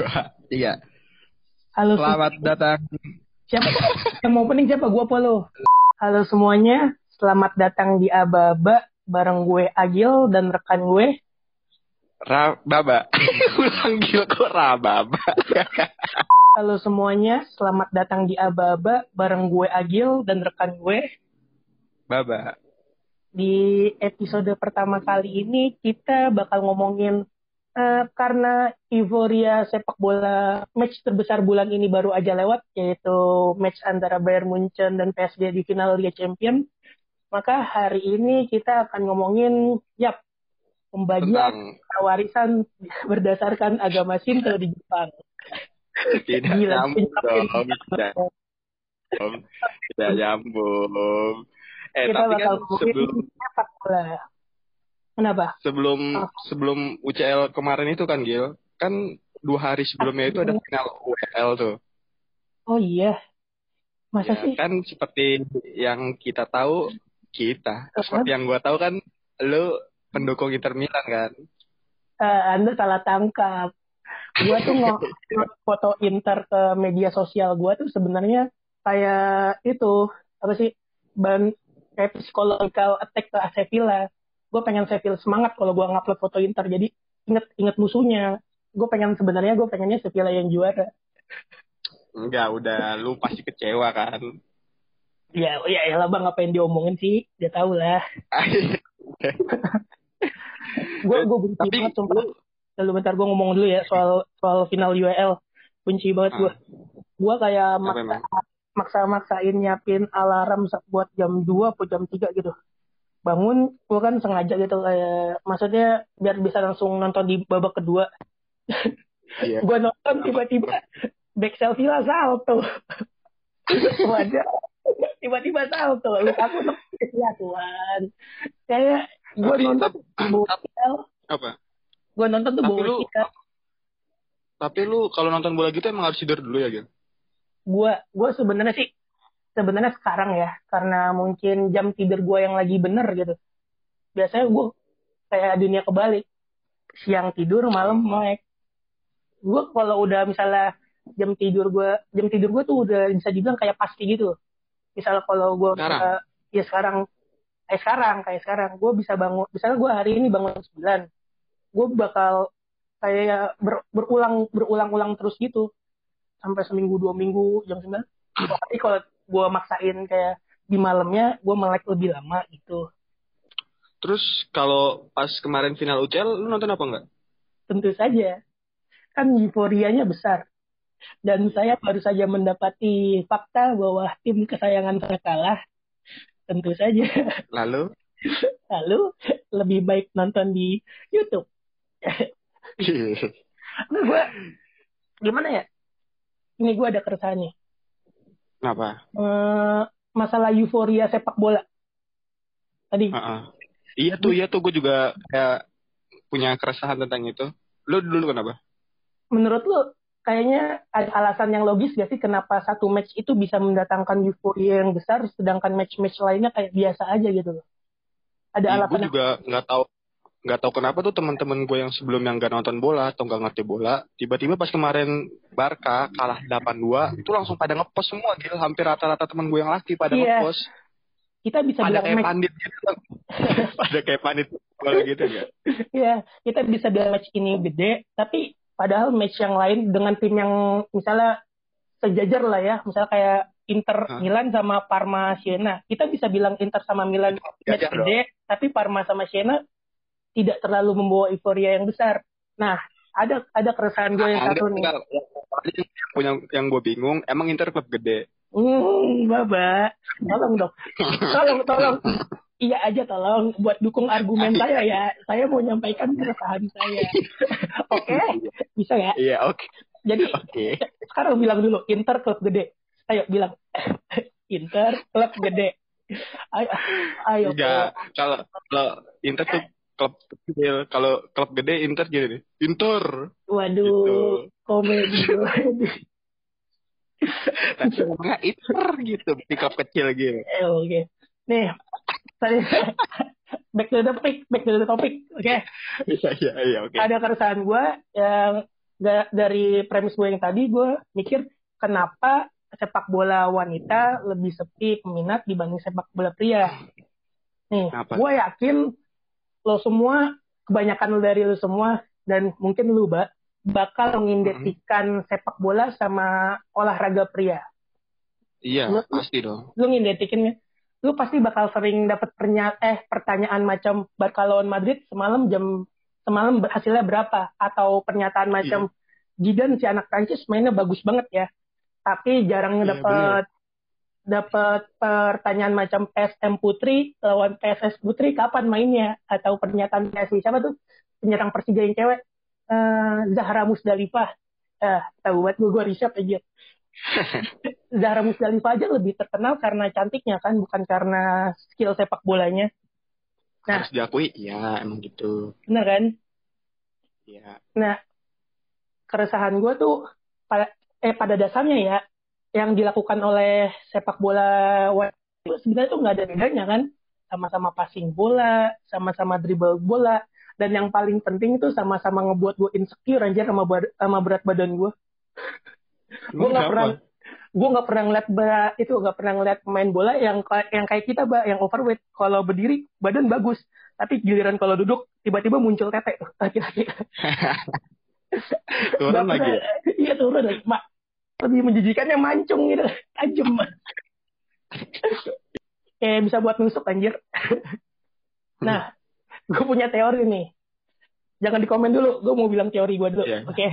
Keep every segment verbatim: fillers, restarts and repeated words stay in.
dua, tiga. Halo, selamat semua. Datang. Siapa? Yang mau opening siapa? Gue apa lo? Halo semuanya, selamat datang di Ababa bareng gue Agil dan rekan gue Rababa. Ulang Gil kok Rababa. Halo semuanya, selamat datang di Ababa bareng gue Agil dan rekan gue Baba. Di episode pertama kali ini kita bakal ngomongin Uh, karena euforia sepak bola match terbesar bulan ini baru aja lewat, yaitu match antara Bayern Munich dan P S G di final Liga Champions. Maka hari ini kita akan ngomongin yap pembagian warisan berdasarkan agama Shinto di Jepang. Tidak nyambung dong. Tidak, tidak nyambung. Eh, kita tapi bakal kan sebelum sepak bola. Kenapa? Sebelum oh. sebelum U C L kemarin itu kan, Gil, kan dua hari sebelumnya itu ada final U E L tuh. Oh iya, masa ya, sih? Kan seperti yang kita tahu, kita uh-huh. seperti yang gua tahu kan, lo pendukung Inter Milan kan? Uh, anda salah tangkap. Gua tuh nge- foto Inter ke media sosial gua tuh sebenarnya kayak itu apa sih? Ban kayak psychological attack ke Sevilla. Gue pengen Sevilla semangat kalau gue ngupload foto Inter, jadi inget inget musuhnya. Gue pengen sebenarnya gue pengennya Sevilla yang juara. Enggak, udah lu pasti kecewa kan? Ya, ya lah bang, ngapain diomongin sih? Dia tahu lah. Gue gue benci tapi, banget sumpah. Lalu bentar gue ngomong dulu ya soal soal final U E L. Benci banget gue. Gue kayak maksa, maksa-maksain nyiapin alarm buat jam dua atau jam tiga gitu. Bangun, gue kan sengaja gitu kayak, maksudnya biar bisa langsung nonton di babak kedua. Yeah. Gue nonton tiba-tiba back Sevilla salto. Waduh, tiba-tiba salto. Aku nonton ya Tuhan. Kayak gue nonton bola. Apa? Gue nonton tuh bola. Tapi lu kalau nonton bola gitu emang harus tidur dulu ya, Gil? Gue, gue sebenarnya sih. Sebenarnya sekarang ya, karena mungkin jam tidur gue yang lagi bener gitu. Biasanya gue kayak dunia kebalik. Siang tidur, malam melek. Gue kalau udah misalnya jam tidur gue, jam tidur gue tuh udah bisa dibilang kayak pasti gitu. Misalnya kalau gue sekarang. ya sekarang, kayak sekarang, kayak sekarang, gue bisa bangun. Misalnya gue hari ini bangun sembilan, gue bakal kayak ber, berulang berulang-ulang terus gitu sampai seminggu dua minggu jam sembilan. Tapi kalau gue maksain kayak di malamnya gue melek lebih lama gitu. Terus kalau pas kemarin final U C L lu nonton apa enggak? Tentu saja. Kan euforianya besar. Dan saya baru saja mendapati fakta bahwa tim kesayangan saya kalah. Tentu saja. Lalu? Lalu lebih baik nonton di YouTube. Nah, gue gimana ya? Ini gue ada keresahannya. Kenapa? Uh, masalah euforia sepak bola. Tadi. Uh-uh. Iya tuh, iya tuh. Gue juga kayak punya keresahan tentang itu. Lo dulu kenapa? Menurut lo, kayaknya ada alasan yang logis gak sih kenapa satu match itu bisa mendatangkan euforia yang besar, sedangkan match-match lainnya kayak biasa aja gitu loh. Ada ya, alasan? Gue juga nggak tahu, nggak tahu kenapa tuh teman-teman gue yang sebelumnya nggak nonton bola atau nggak ngerti bola, tiba-tiba pas kemarin Barca kalah delapan dua itu langsung pada ngepost semua, Gil. Hampir rata-rata teman gue yang laki pada yeah. ngepost. Kita bisa pada bilang kayak match... pandit gitu. Pada kayak pandit bola gitu ya. Iya, kita bisa bilang match ini gede, tapi padahal match yang lain dengan tim yang misalnya sejajar lah ya, misalnya kayak Inter huh? Milan sama Parma Siena. Kita bisa bilang Inter sama Milan match gede, tapi Parma sama Siena tidak terlalu membawa euforia yang besar. Nah, ada ada keresahan gue yang satu nih. Yang yang gue bingung, emang Inter klub gede. Hmm, Baba, tolong dong, tolong tolong, iya aja tolong buat dukung argumen saya ya. Saya mau nyampaikan keresahan saya. Oke, okay? Bisa ya? Iya oke. Okay. Jadi okay. Sekarang bilang dulu Inter klub gede. Ayo bilang Inter klub gede. Ayo, ayo. Enggak, kalau kalau Inter tuh klub kecil, kalau klub gede Inter gini nih. Inter. Waduh, gitu. Komedi. Tapi enggak Inter gitu, di klub kecil gitu. Eh, oke. Okay. Nih. Tadi back to the topic, back to the topic. Oke. Okay. Bisa ya, iya oke. Okay. Ada keresahan gue yang dari premis gue yang tadi, gue mikir kenapa sepak bola wanita lebih sepi peminat dibanding sepak bola pria. Nih, gue yakin lo semua, kebanyakan lo dari lo semua, dan mungkin lo ba, bakal mengidentikan hmm. sepak bola sama olahraga pria. Iya, lo, pasti dong. Lo ngidentikinnya. Lo pasti bakal sering dapet pernya, eh, pertanyaan macam Barca lawan Madrid semalam jam semalam hasilnya berapa, atau pernyataan macam yeah. Zidane si anak Prancis mainnya bagus banget ya, tapi jarang yeah, dapat dapat pertanyaan macam P S M Putri lawan P S S Putri kapan mainnya, atau pernyataan P S M siapa tuh penyerang Persija yang cewek, uh, Zahra Musdalifah, eh tahu buat gue gue riset aja. Zahra Musdalifah aja lebih terkenal karena cantiknya kan, bukan karena skill sepak bolanya. Nah, harus diakui, ya emang gitu. Bener kan? Iya. Nah, keresahan gue tuh pada, eh pada dasarnya ya, yang dilakukan oleh sepak bola sebenarnya tuh nggak ada bedanya kan, sama-sama passing bola, sama-sama dribble bola, dan yang paling penting itu sama-sama ngebuat gue insecure anjir sama, sama berat badan gue. gue nggak pernah, gue nggak pernah ngeliat ba, itu nggak pernah ngeliat pemain bola yang yang kayak kita ba, yang overweight. Kalau berdiri badan bagus, tapi giliran kalau duduk tiba-tiba muncul tete laki-laki. Turun lagi. Iya turun lagi. Mak, lebih menjijikannya mancung gitu, tajam. Kayak bisa buat nusuk anjir. Nah, gue punya teori nih. Jangan dikomen dulu, gue mau bilang teori gue dulu. Yeah. Oke. Okay.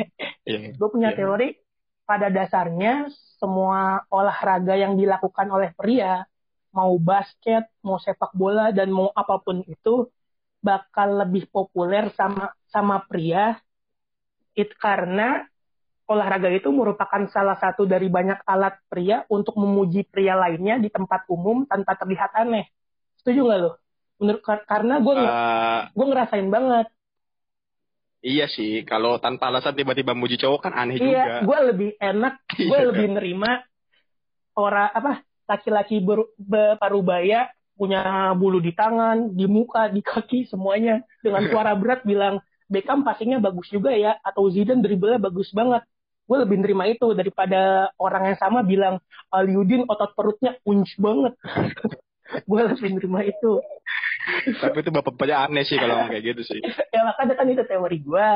Yeah. Gue punya yeah. teori. Pada dasarnya semua olahraga yang dilakukan oleh pria, mau basket, mau sepak bola, dan mau apapun itu, bakal lebih populer sama sama pria. Itu karena olahraga itu merupakan salah satu dari banyak alat pria untuk memuji pria lainnya di tempat umum tanpa terlihat aneh. Setuju nggak lo? Menurut karena gue uh... gue ngerasain banget. Iya sih, kalau tanpa alasan tiba-tiba muji cowok kan aneh iya, juga. Iya, gue lebih enak, gue lebih nerima orang apa laki-laki ber, berparubaya, punya bulu di tangan, di muka, di kaki, semuanya dengan suara berat bilang Beckham passingnya bagus juga ya, atau Zidane dribblenya bagus banget. Gue lebih nerima itu daripada orang yang sama bilang Aliudin otot perutnya unch banget. Gue lebih nerima itu. Tapi itu bapak-bapaknya aneh sih kalau kayak gitu sih. Ya makanya kan itu teori gue.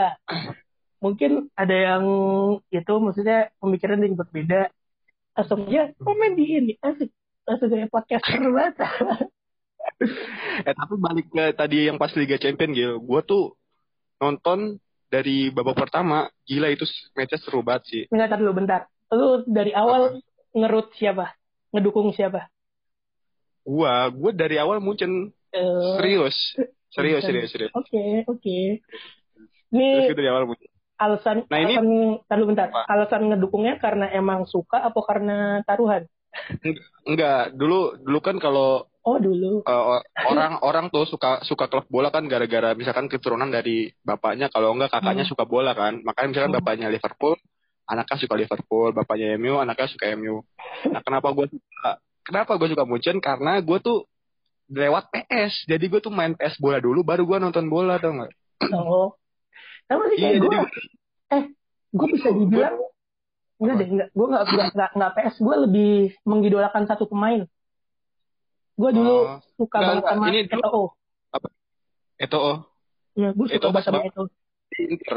Mungkin ada yang itu maksudnya pemikiran yang berbeda. Langsung aja komen di ini. Asik. Langsung kayak podcaster banget. Eh tapi balik ke tadi yang pas Liga Champions gitu. Gue tuh nonton dari babak pertama. Gila itu matchnya seru banget sih. Bentar dulu bentar. Lu dari awal ngerut siapa? Ngedukung siapa? Wah, gue dari awal Munchen. Uh, serius, serius, serius, serius. Oke, okay, oke. Okay. Ini alasan, nah, alasan, taruh bentar. Apa? Alasan ngedukungnya karena emang suka atau karena taruhan? Enggak, dulu, dulu kan kalau oh dulu uh, orang, orang tuh suka, suka klub bola kan gara-gara misalkan keturunan dari bapaknya, kalau enggak kakaknya hmm. suka bola kan, makanya misalkan hmm. bapaknya Liverpool, anaknya suka Liverpool, bapaknya M U, anaknya suka M U. Nah, kenapa gue suka, kenapa gue suka Munchen? Karena gue tuh lewat P S, jadi gue tuh main P S bola dulu, baru gue nonton bola, tau nggak? Oh, sama sih kayak iya, gue. Eh, gue bisa dibilang, enggak deh, enggak, gue nggak nggak nggak P S, gue lebih mengidolakan satu pemain. Gue dulu oh, suka enggak, banget sama Eto'o. Apa? Eto'o. Iya, gue suka banget sama Eto'o. Inter.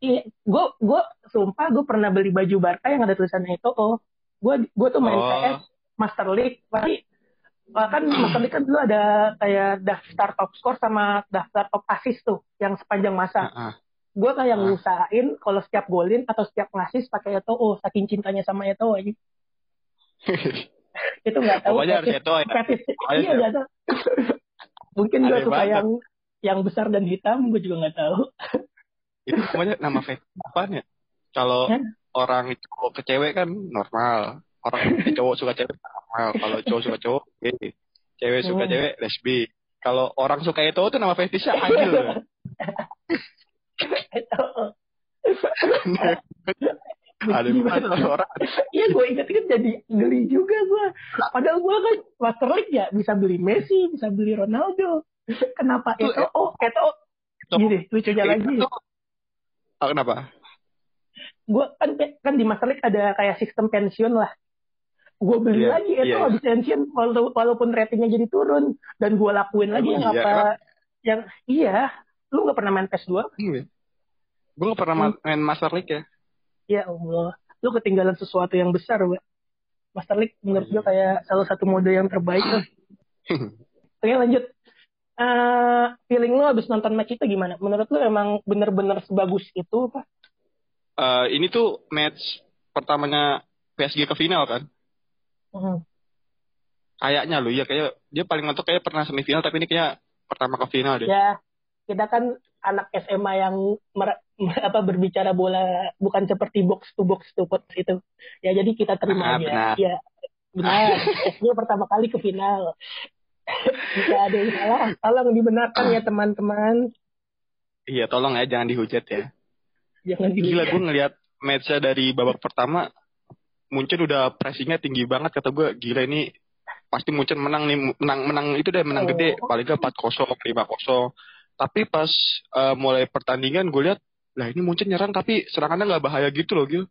Iya, gue gue sumpah gue pernah beli baju Barca yang ada tulisan Eto'o. Gue gue tuh main oh. P S Master League, tapi kan Master League kan dulu ada kayak daftar top score sama daftar top assist tuh yang sepanjang masa. Uh-uh. Gue kayak uh. ngusahain kalau setiap golin atau setiap ngasih pakai Eto'o, saking cintanya sama Eto'o aja. Itu nggak tahu. Pokoknya harus Eto'o. Iya nggak tahu. Mungkin gue suka yang yang besar dan hitam, gue juga nggak tahu. Itu namanya nama fake apaan ya? Kalau orang itu ke cewek kan normal. Orang cowok suka cewek normal, kalau cowok suka cowok gay, cewek suka hmm. cewek lesbi. Kalau orang suka itu tuh nama fetishnya anjir. Ada orang. Iya gue ingat-ingat jadi geli juga gue. Padahal gue kan Master League ya bisa beli Messi, bisa beli Ronaldo. Kenapa itu? Oh, itu gini lucunya lagi. Kenapa? gue kan kan di Master League ada kayak sistem pensiun lah. Gue beli yeah, lagi itu yeah. habis pensiun walaupun ratingnya jadi turun, dan gue lakuin lagi yang apa yang iya. Lu nggak pernah main P S dua? Hmm. Gue nggak pernah hmm. main Master League ya. Ya Allah, lu ketinggalan sesuatu yang besar, Mbak. Master League menurut gue kayak salah satu mode yang terbaik lah. Oke, lanjut. Uh, feeling lu abis nonton match itu gimana? Menurut lu emang bener-bener sebagus itu apa? Uh, ini tuh match pertamanya P S G ke final kan? Uh-huh. Kayaknya lu ya, kayak dia paling mentok kayak pernah semifinal, tapi ini kayak pertama ke final deh. Ya, kita kan anak S M A yang mer- apa berbicara bola bukan seperti box to box to box itu. Ya jadi kita terima ah, aja. Benar. Ya benar. P S G pertama kali ke final. Jika ada yang salah, tolong dibenarkan ya teman-teman. Iya, tolong ya jangan dihujat ya. Jangan dihujat. Gila, gue ngelihat match-nya dari babak pertama Munchen udah pressing-nya tinggi banget, kata gue gila ini pasti Munchen menang nih, menang menang itu deh, menang oh. gede, paling gak empat nol, lima nol. Tapi pas uh, mulai pertandingan gue lihat, lah ini Munchen nyerang tapi serangannya nggak bahaya gitu loh, Gil.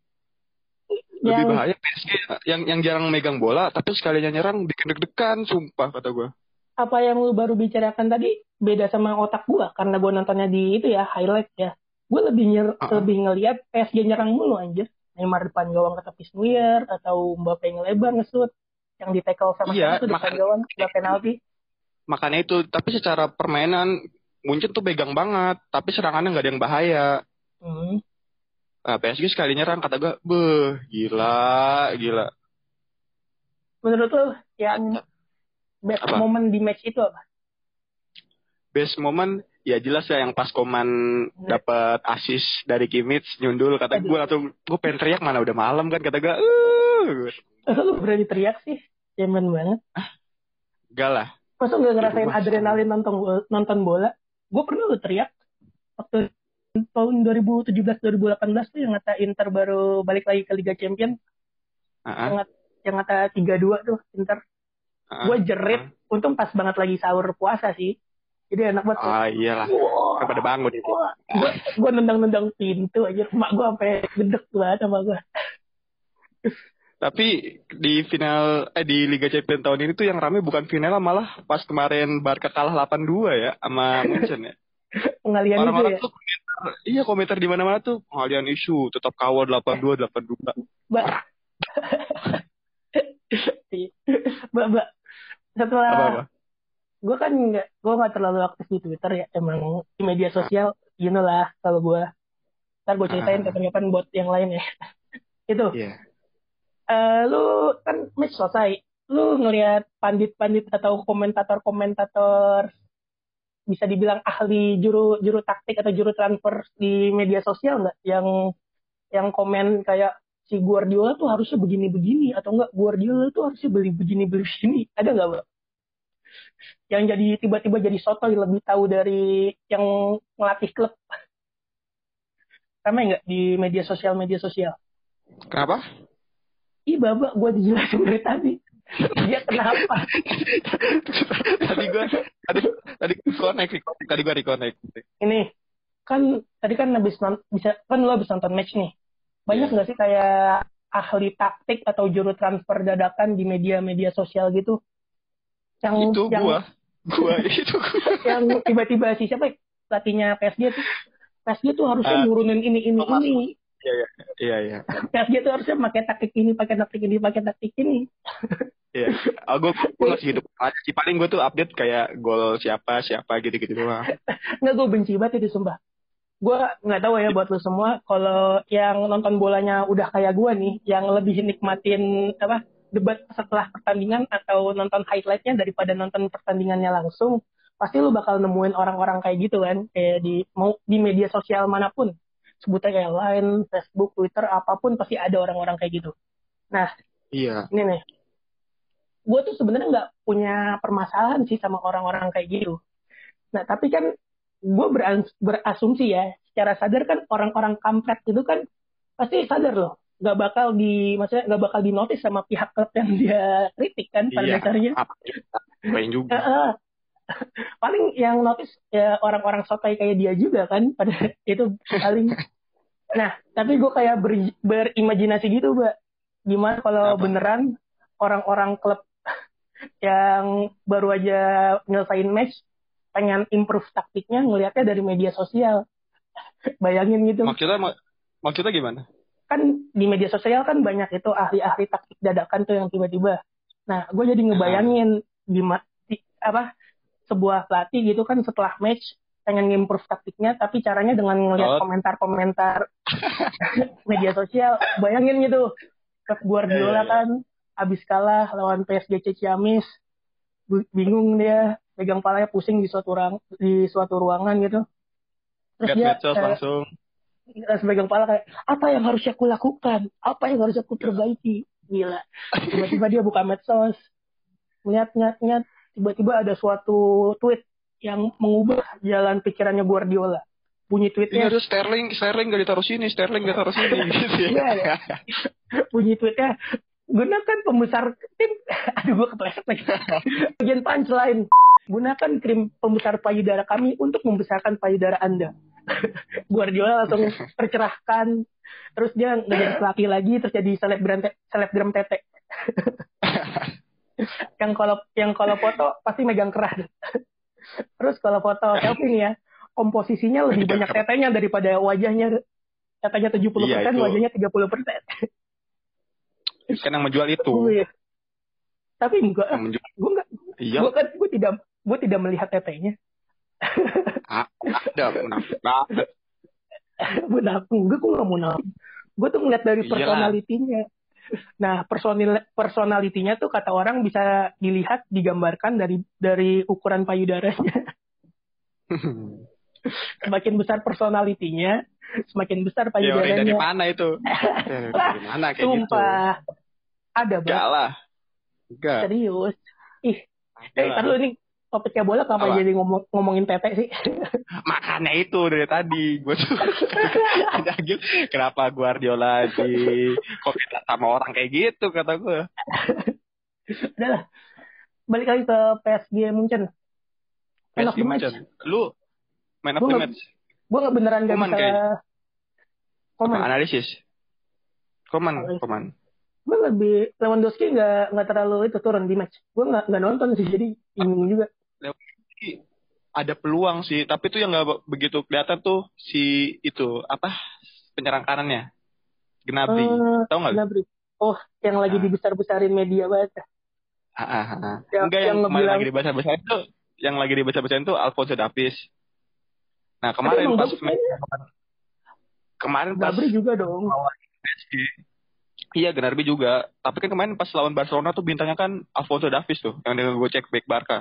Lebih yang... bahaya P S G yang yang jarang megang bola, tapi sekalinya nyerang bikin deg-degan, sumpah kata gue. Apa yang lu baru bicarakan tadi beda sama otak gue, karena gue nontonnya di itu ya highlight ya. Gue lebih nyer- uh-huh. lebih ngelihat P S G nyerang mulu anjir. Neymar depan gawang ke tepi snuyar, atau Mbappe ngelebar ngesut, yang di tackle sama iya, itu depan gawang nggak penalti. Makanya itu, tapi secara permainan Munchen tuh pegang banget, tapi serangannya nggak ada yang bahaya. Hmm. Nah, P S G sekali nyerang, kata gue, beuh, gila, gila. Menurut lo, yang best apa? Moment di match itu apa? Best moment, ya jelas ya, yang pas Koman hmm. dapat asis dari Kimmich, nyundul, kata gue, atau gue pengen teriak, mana udah malam kan, kata gue, uuuuh. Masa lo berani teriak sih? Cemen banget. Ah, enggak lah. Masa lo gak ngerasain Mas. Adrenalin nonton, nonton bola? Gue pernah lo teriak waktu tahun dua ribu tujuh belas dua ribu delapan belas tuh yang kata Inter baru balik lagi ke Liga Champions. Uh-huh. Yang kata tiga dua tuh Inter. Uh-huh. Gue jerit, uh-huh. untung pas banget lagi sahur puasa sih. Jadi enak banget. Ah oh, iyalah. Wow. Kepada bangun itu. Gue gue nendang-nendang pintu aja, emak gue sampai gedek banget sama gue. Tapi di final eh di Liga Champions tahun ini tuh yang rame bukan final, malah pas kemarin Barca kalah delapan dua ya sama Munchen ya. Pengalian itu ya. Tuh, iya komentar di mana-mana tuh pengalian isu, tetap kawal delapan dua delapan dua. Mbak. Mbak, Mbak. Setelah apa-apa? Gue kan enggak gue enggak terlalu aktif di Twitter ya, emang di media sosial you know lah kalau gue. Ntar gue ceritain uh, kebanyakan buat yang lain ya. Itu. Iya. Yeah. Uh, lu kan match selesai. Lu ngelihat pandit-pandit atau komentator-komentator bisa dibilang ahli juru juru taktik atau juru transfer di media sosial nggak yang yang komen kayak si Guardiola tuh harusnya begini-begini atau enggak Guardiola tuh harusnya beli begini-beli sini, ada nggak bro? Yang jadi tiba-tiba jadi sotoy lebih tahu dari yang ngelatih klub, ramai nggak di media sosial media sosial? Kenapa? Ih babak gue dijelasin dari tadi. Dia kenapa? tadi gue tadi tadi connect tadi gue reconnect. Ini kan tadi kan habis non, bisa kan lo habis nonton match nih. Banyak nggak sih kayak ahli taktik atau juru transfer dadakan di media-media sosial gitu? Yang itu yang, gua, gua itu. Gua. Yang tiba-tiba si siapa? Pelatihnya P S G tuh. P S G tuh harusnya uh, nurunin ini ini Thomas. Ini. Iya iya iya iya. P S G tuh harusnya pakai taktik ini, pakai taktik ini, pakai taktik ini. Iya, yeah. Aku gue masih hidup aja. Paling gue tuh update kayak gol siapa siapa gitu-gitu doang. Nggak, gue benci banget itu sumpah. Gue nggak tahu ya buat lo semua. Kalau yang nonton bolanya udah kayak gue nih, yang lebih nikmatin apa debat setelah pertandingan atau nonton highlightnya daripada nonton pertandingannya langsung, pasti lo bakal nemuin orang-orang kayak gitu kan, kayak di mau di media sosial manapun, sebutan kayak Line, Facebook, Twitter, apapun pasti ada orang-orang kayak gitu. Nah, iya. Ini nih. Gue tuh sebenarnya nggak punya permasalahan sih sama orang-orang kayak gitu. Nah, tapi kan gue berasumsi ya, secara sadar kan orang-orang kampret itu kan pasti sadar loh, nggak bakal di, maksudnya nggak bakal dinotis sama pihak klub yang dia kritik kan pada iya, dasarnya. Paling juga. Paling yang notis ya orang-orang sotai kayak dia juga kan pada itu paling. Nah, tapi gue kayak ber, berimajinasi gitu, Mbak. Gimana kalau Apa? beneran orang-orang klub yang baru aja nyelesain match, pengen improve taktiknya, ngelihatnya dari media sosial. Bayangin gitu. Maksudnya, mak- maksudnya gimana? Kan di media sosial kan banyak itu ahli-ahli taktik dadakan tuh yang tiba-tiba. Nah, gue jadi ngebayangin gimana, apa, sebuah pelatih gitu kan setelah match, pengen ngimprove taktiknya, tapi caranya dengan ngelihat oh. komentar-komentar media sosial. Bayangin gitu, Pep Guardiola yeah, yeah, yeah. kan abis kalah lawan P S G Ciamis, bingung dia, pegang palanya pusing di suatu ruang, di suatu ruangan gitu. Terus dia kayak, langsung terus pegang pala kayak, apa yang harus aku lakukan? Apa yang harus aku perbaiki? Gila. Tiba-tiba dia buka medsos, nyat-nyat-nyat, tiba-tiba ada suatu tweet yang mengubah jalan pikirannya Guardiola. Bunyi tweetnya itu Sterling, Sterling gak ditaruh sini, Sterling gak taruh sini. Gitu ya. Ya. Bunyi tweetnya, gunakan pembesar tim. Aduh, gue kepleset lagi. Bagian punchline. Gunakan krim pembesar payudara kami untuk membesarkan payudara Anda. Guardiola langsung tercerahkan. Terus dia gak jadi pelatih lagi, terus jadi selebgram, te- selebgram tete. yang kalau yang kalau foto pasti megang kerah. Terus kalau foto selfie nih ya, komposisinya lebih banyak tetenya daripada wajahnya. Tetenya tujuh puluh persen, iya, wajahnya tiga puluh persen. Kan yang menjual itu. Oh, iya. Tapi enggak, gue enggak. Iya. Gue kan gue tidak gue tidak melihat tetenya. Ah, ada munafik. Munafik, gue kok enggak munafik. Gue tuh ngeliat dari personalitinya. Nah, personil personalitinya tuh kata orang bisa dilihat digambarkan dari dari ukuran payudaranya. Semakin besar personalitinya, semakin besar payudaranya. Teori dari mana itu? Teori dari mana kayak gitu? Sumpah. Ada, Bang. Enggak lah. Enggak. Serius. Ih. Eh, taruh ini topiknya bola kenapa jadi ngomong, ngomongin tete sih? Makanya itu dari tadi gue tuh ada gil kenapa Guardiola di komentar sama orang kayak gitu kata gue. Udah lah, balik lagi ke P S G Munchen. P S G Munchen, lu main apa match? Gue nggak beneran gak bisa. Komen analisis. Komen komen. Gue lebih Lewandowski nggak nggak terlalu itu turun di match. Gue nggak nggak nonton sih jadi ingin juga. Lewandowski ada peluang sih, tapi tuh yang nggak begitu kelihatan tuh si itu apa penyerang kanannya Gnabry, uh, tahu nggak? Gnabry, oh yang lagi ah. dibesar-besarin media banget. Ah, ah, ah. Ya, enggak yang, yang kemarin bilang... lagi dibesar-besarin tuh, yang lagi dibesar-besarin tuh Alphonso Davies. Nah kemarin pas main, kemarin Gnabry pas juga dong. Iya Gnabry juga, tapi kan kemarin pas lawan Barcelona tuh bintangnya kan Alphonso Davies tuh yang dengan gue cek back Barca.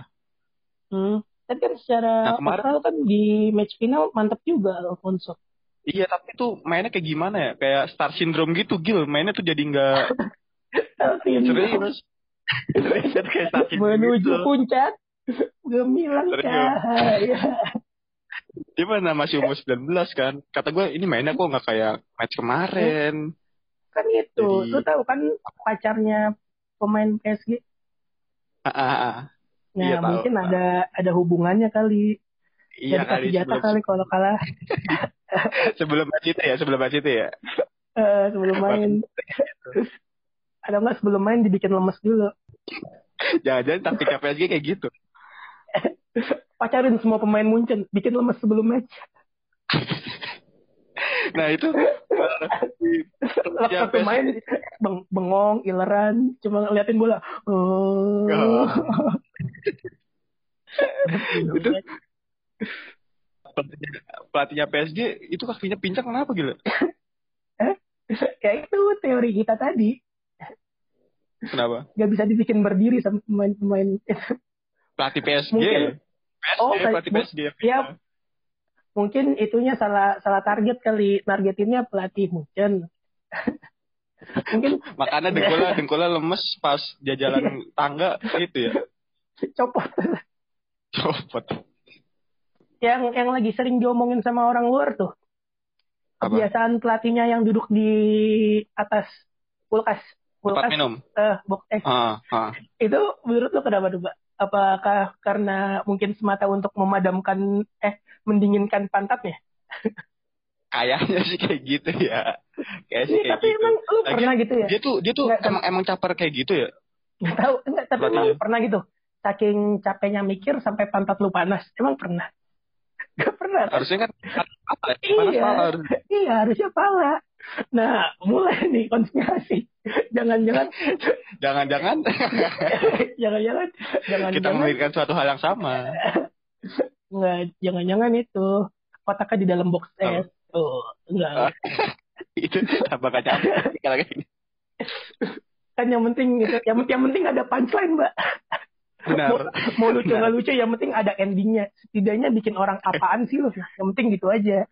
Hmm, tapi kan secara nah, kemarin, total kan di match final mantap juga Alphonso. Iya, tapi tuh mainnya kayak gimana ya? Kayak star syndrome gitu, Gil. Mainnya tuh jadi enggak serius. Serius kayak star syndrome. Menuju gitu. Puncak gemilang cahaya. Dia mana masih umur sembilan belas kan? Kata gue ini mainnya kok enggak kayak match kemarin. Kan itu, jadi... lu tahu kan pacarnya pemain P S G. Ah, ah, ah. Nah, iya, mungkin tahu. ada ada hubungannya kali. Iya, kali jatah sebelum... kali kalau kalah. sebelum match itu ya, sebelum match itu ya. Uh, sebelum main. Ada nggak sebelum main dibikin lemes dulu? Jangan-jangan taktik P S G kayak gitu. Pacarin semua pemain Munchen, bikin lemes sebelum match. Nah itu waktu main beng- bengong, ileran, cuma ngeliatin bola. Oh. Oh. Itu pelatihnya P S G itu kakinya pincang kenapa gila? Ya itu teori kita tadi. Kenapa? Gak bisa dibikin berdiri sama pemain-pemain. Pelatih P S G. Mungkin, P S G oh, pelatih P S G. Iya. Mungkin itunya salah salah target kali, targetinnya pelatih Munchen. Mungkin makanya dengkulnya dengkulnya lemes pas dia jalan tangga gitu ya. Copot. Copot. Yang yang lagi sering diomongin sama orang luar tuh. Apa? Kebiasaan pelatihnya yang duduk di atas kulkas, kulkas tempat minum. Eh, box eh. Ah, ah. Itu menurut lo kenapa tuh, Pak? Apakah karena mungkin semata untuk memadamkan eh mendinginkan pantatnya? Kayaknya sih kayak gitu ya. Kayak sih ya, kayak tapi gitu. Emang lu lagi, pernah gitu ya? Dia tuh dia tuh nggak, emang emang caper kayak gitu ya? Nggak tahu, enggak, tapi emang pernah gitu. Saking capeknya mikir sampai pantat lu panas. Emang pernah? Gak pernah. Harusnya kan apa? Iya, harusnya. Iya, harusnya pala. Nah, mulai nih konspirasi. Jangan-jangan jangan-jangan jangan-jangan jangan kita memikirkan suatu hal yang sama. Enggak, jangan-jangan itu kotaknya di dalam box es. Oh, enggak. Itu tambah kacau kalau kayak gini. Kan yang penting itu, yang penting yang penting ada punchline, Mbak. Benar. Mau, mau lucu nggak lucu, yang penting ada endingnya. Setidaknya bikin orang apaan sih lu? Yang penting gitu aja.